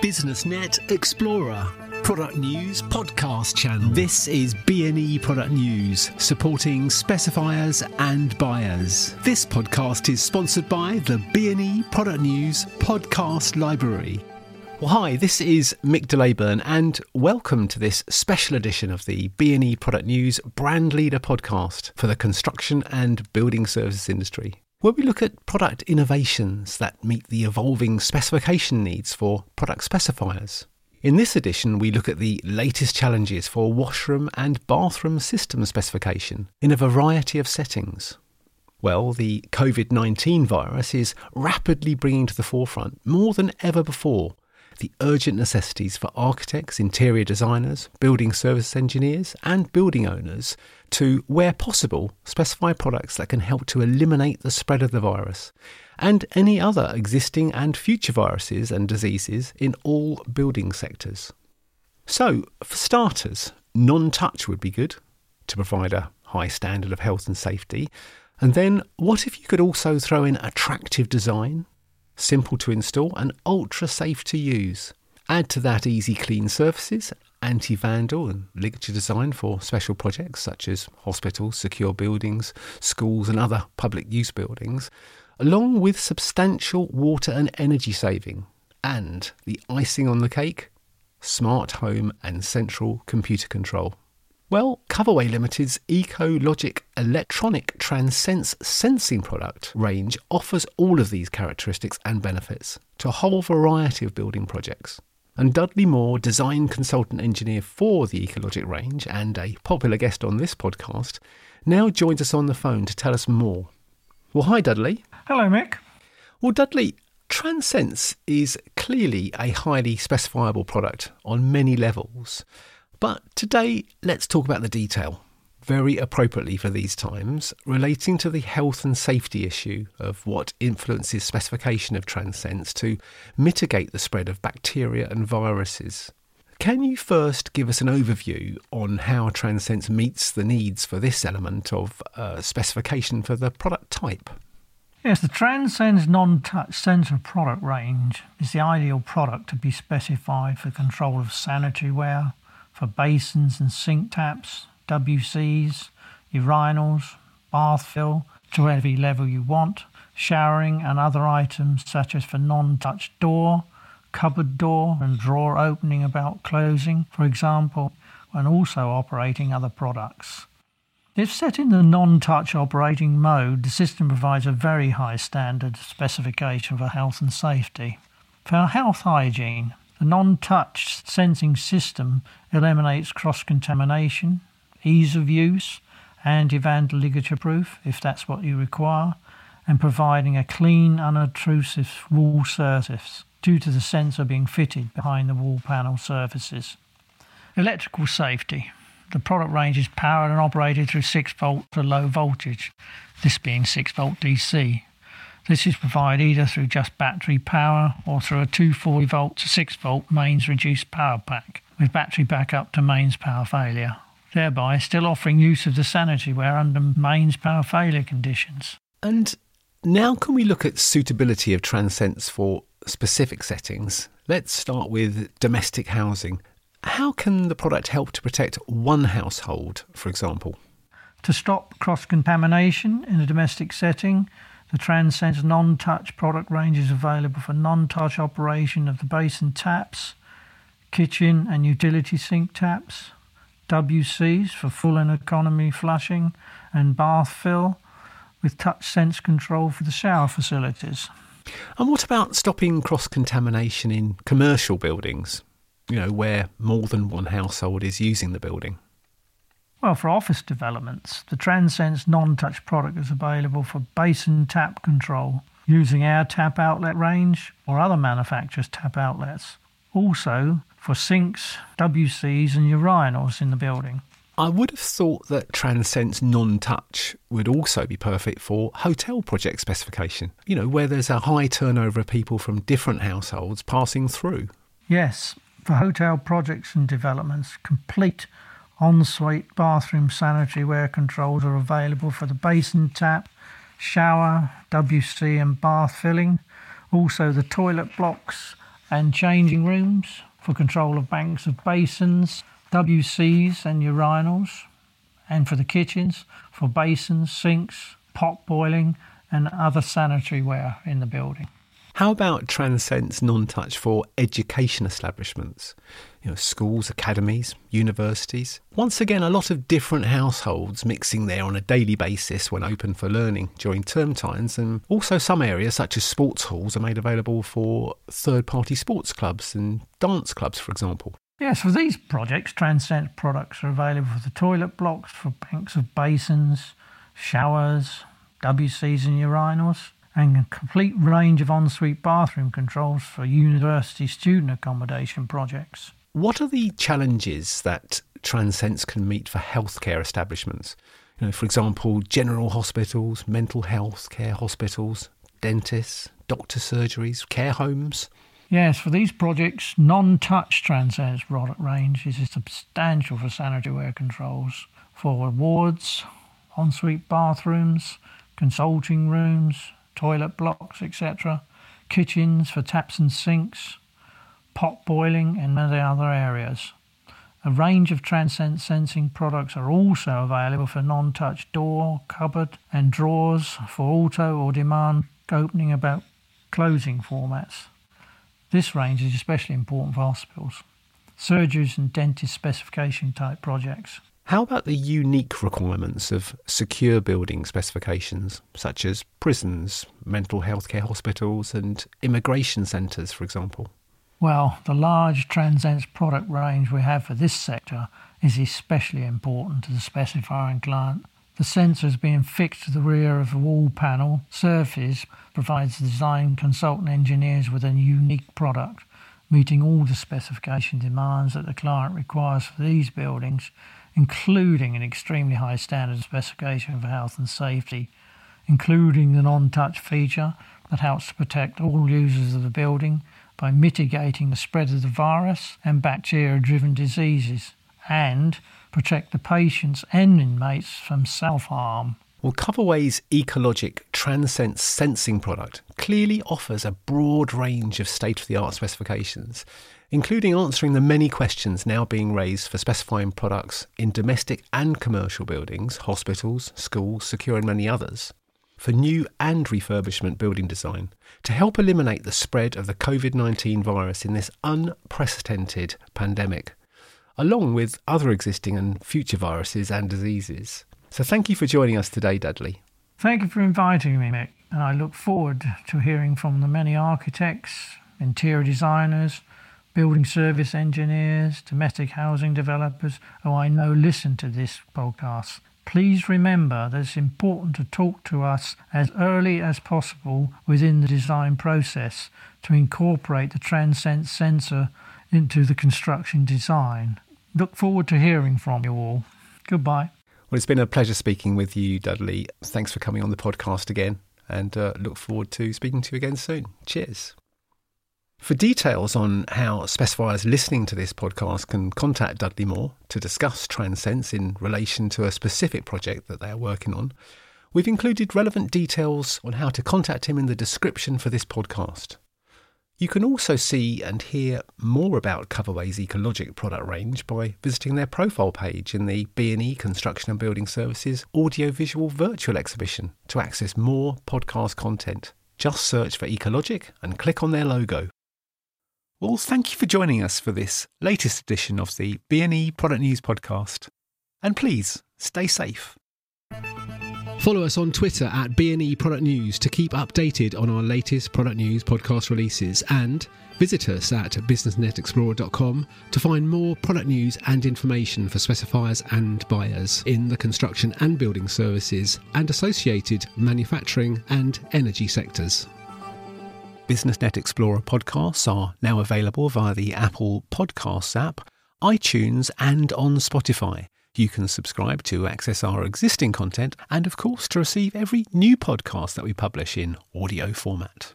BusinessNet Explorer, product news podcast channel. This is BNE Product News, supporting specifiers and buyers. This podcast is sponsored by the BNE Product News podcast library. Well, hi, this is Mick Dellaburn and welcome to this special edition of the BNE Product News Brand Leader podcast for the construction and building services industry, where we look at product innovations that meet the evolving specification needs for product specifiers. In this edition, we look at the latest challenges for washroom and bathroom system specification in a variety of settings. Well, the COVID-19 virus is rapidly bringing to the forefront, more than ever before, the urgent necessities for architects, interior designers, building service engineers and building owners to, where possible, specify products that can help to eliminate the spread of the virus and any other existing and future viruses and diseases in all building sectors. So, for starters, non-touch would be good to provide a high standard of health and safety. And then what if you could also throw in attractive design, simple to install and ultra safe to use? Add to that easy clean surfaces, anti-vandal and ligature design for special projects such as hospitals, secure buildings, schools and other public use buildings, along with substantial water and energy saving. And the icing on the cake, smart home and central computer control. Well, Coverway Limited's EcoLogic electronic TransSense sensing product range offers all of these characteristics and benefits to a whole variety of building projects. And Dudley Moore, design consultant engineer for the EcoLogic range and a popular guest on this podcast, now joins us on the phone to tell us more. Well, hi Dudley. Hello Mick. Well Dudley, TransSense is clearly a highly specifiable product on many levels. But today, let's talk about the detail, very appropriately for these times, relating to the health and safety issue of what influences specification of TransSense to mitigate the spread of bacteria and viruses. Can you first give us an overview on how TransSense meets the needs for this element of specification for the product type? Yes, the TransSense non-touch sensor product range is the ideal product to be specified for control of sanitary ware, for basins and sink taps, WCs, urinals, bath fill, to every level you want, showering and other items such as for non-touch door, cupboard door and drawer opening about closing, for example, and also operating other products. If set in the non-touch operating mode, the system provides a very high standard specification for health and safety. For health hygiene, the non-touch sensing system eliminates cross-contamination, ease of use, anti-vandal ligature proof, if that's what you require, and providing a clean, unobtrusive wall surface due to the sensor being fitted behind the wall panel surfaces. Electrical safety. The product range is powered and operated through 6-volt to low voltage, this being 6-volt DC. This is provided either through just battery power or through a 240-volt to 6-volt mains reduced power pack, with battery backup to mains power failure, thereby still offering use of the sanitary ware under mains power failure conditions. And now can we look at suitability of TransSense for specific settings? Let's start with domestic housing. How can the product help to protect one household, for example? To stop cross-contamination in a domestic setting, the TransSense non-touch product range is available for non-touch operation of the basin taps, kitchen and utility sink taps, WCs for full and economy flushing and bath fill, with touch sense control for the shower facilities. And what about stopping cross-contamination in commercial buildings, where more than one household is using the building? Well, for office developments, the TransSense non-touch product is available for basin tap control using our tap outlet range or other manufacturers' tap outlets. Also for sinks, WCs and urinals in the building. I would have thought that TransSense non-touch would also be perfect for hotel project specification, where there's a high turnover of people from different households passing through. Yes, for hotel projects and developments, complete ensuite bathroom sanitary ware controls are available for the basin tap, shower, WC and bath filling, also the toilet blocks and changing rooms for control of banks of basins, WCs and urinals, and for the kitchens for basins, sinks, pot boiling and other sanitary ware in the building. How about TransSense non-touch for education establishments? You know, schools, academies, universities. Once again, a lot of different households mixing there on a daily basis when open for learning during term times, and also some areas such as sports halls are made available for third-party sports clubs and dance clubs, for example. Yes, for these projects, TransSense products are available for the toilet blocks, for banks of basins, showers, WCs and urinals, and a complete range of ensuite bathroom controls for university student accommodation projects. What are the challenges that TransSense can meet for healthcare establishments? You know, for example, general hospitals, mental health care hospitals, dentists, doctor surgeries, care homes? Yes, for these projects, non-touch TransSense product range is substantial for sanitary ware controls for wards, ensuite bathrooms, consulting rooms, toilet blocks, etc., kitchens for taps and sinks, pot boiling and many other areas. A range of TransSense sensing products are also available for non-touch door, cupboard and drawers for auto or demand opening about closing formats. This range is especially important for hospitals, surgeries and dentist specification type projects. How about the unique requirements of secure building specifications, such as prisons, mental health care hospitals and immigration centres, for example? Well, the large TransSense product range we have for this sector is especially important to the specifying client. The sensors being fixed to the rear of the wall panel surface provides the design consultant engineers with a unique product, meeting all the specification demands that the client requires for these buildings, including an extremely high standard specification for health and safety, including the non-touch feature that helps to protect all users of the building by mitigating the spread of the virus and bacteria-driven diseases, and protect the patients and inmates from self-harm. Well, Coverway's EcoLogic TransSense sensing product clearly offers a broad range of state-of-the-art specifications, including answering the many questions now being raised for specifying products in domestic and commercial buildings, hospitals, schools, secure and many others, for new and refurbishment building design to help eliminate the spread of the COVID-19 virus in this unprecedented pandemic, along with other existing and future viruses and diseases. So thank you for joining us today, Dudley. Thank you for inviting me, Mick. And I look forward to hearing from the many architects, interior designers, building service engineers, domestic housing developers who I know listen to this podcast. Please remember that it's important to talk to us as early as possible within the design process to incorporate the TransSense sensor into the construction design. Look forward to hearing from you all. Goodbye. Well, it's been a pleasure speaking with you, Dudley. Thanks for coming on the podcast again, and look forward to speaking to you again soon. Cheers. For details on how specifiers listening to this podcast can contact Dudley Moore to discuss TransSense in relation to a specific project that they are working on, we've included relevant details on how to contact him in the description for this podcast. You can also see and hear more about Coverway's EcoLogic product range by visiting their profile page in the BNE Construction and Building Services Audiovisual Virtual Exhibition to access more podcast content. Just search for EcoLogic and click on their logo. Well, thank you for joining us for this latest edition of the BNE Product News podcast. And please, stay safe. Follow us on Twitter at BNE Product News to keep updated on our latest Product News podcast releases, and visit us at businessnetexplorer.com to find more product news and information for specifiers and buyers in the construction and building services and associated manufacturing and energy sectors. BusinessNet Explorer podcasts are now available via the Apple Podcasts app, iTunes and on Spotify. You can subscribe to access our existing content and, of course, to receive every new podcast that we publish in audio format.